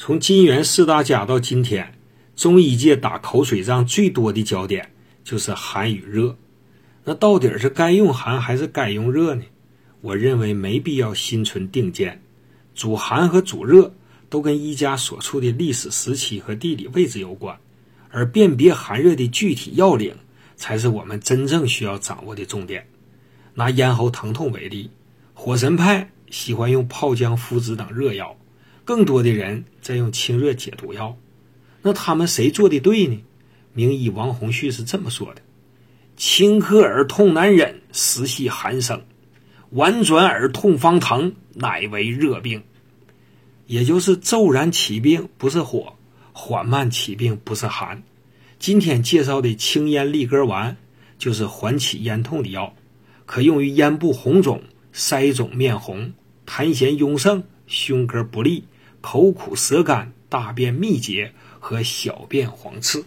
从金元四大家到今天，中医界打口水仗最多的焦点就是寒与热。那到底是该用寒还是该用热呢？我认为没必要心存定见，主寒和主热都跟医家所处的历史时期和地理位置有关，而辨别寒热的具体要领才是我们真正需要掌握的重点。拿咽喉疼痛为例，火神派喜欢用泡姜、附子等热药，更多的人在用清热解毒药。那他们谁做的对呢？名医王洪旭是这么说的：清克而痛难忍，实系寒生；婉转而痛方疼，乃为热病。也就是骤然起病不是火，缓慢起病不是寒。今天介绍的清咽利根丸就是缓起咽痛的药，可用于咽部红肿、腮肿面红、痰涎壅盛、胸膈不利、口苦舌干、大便秘结和小便黄赤。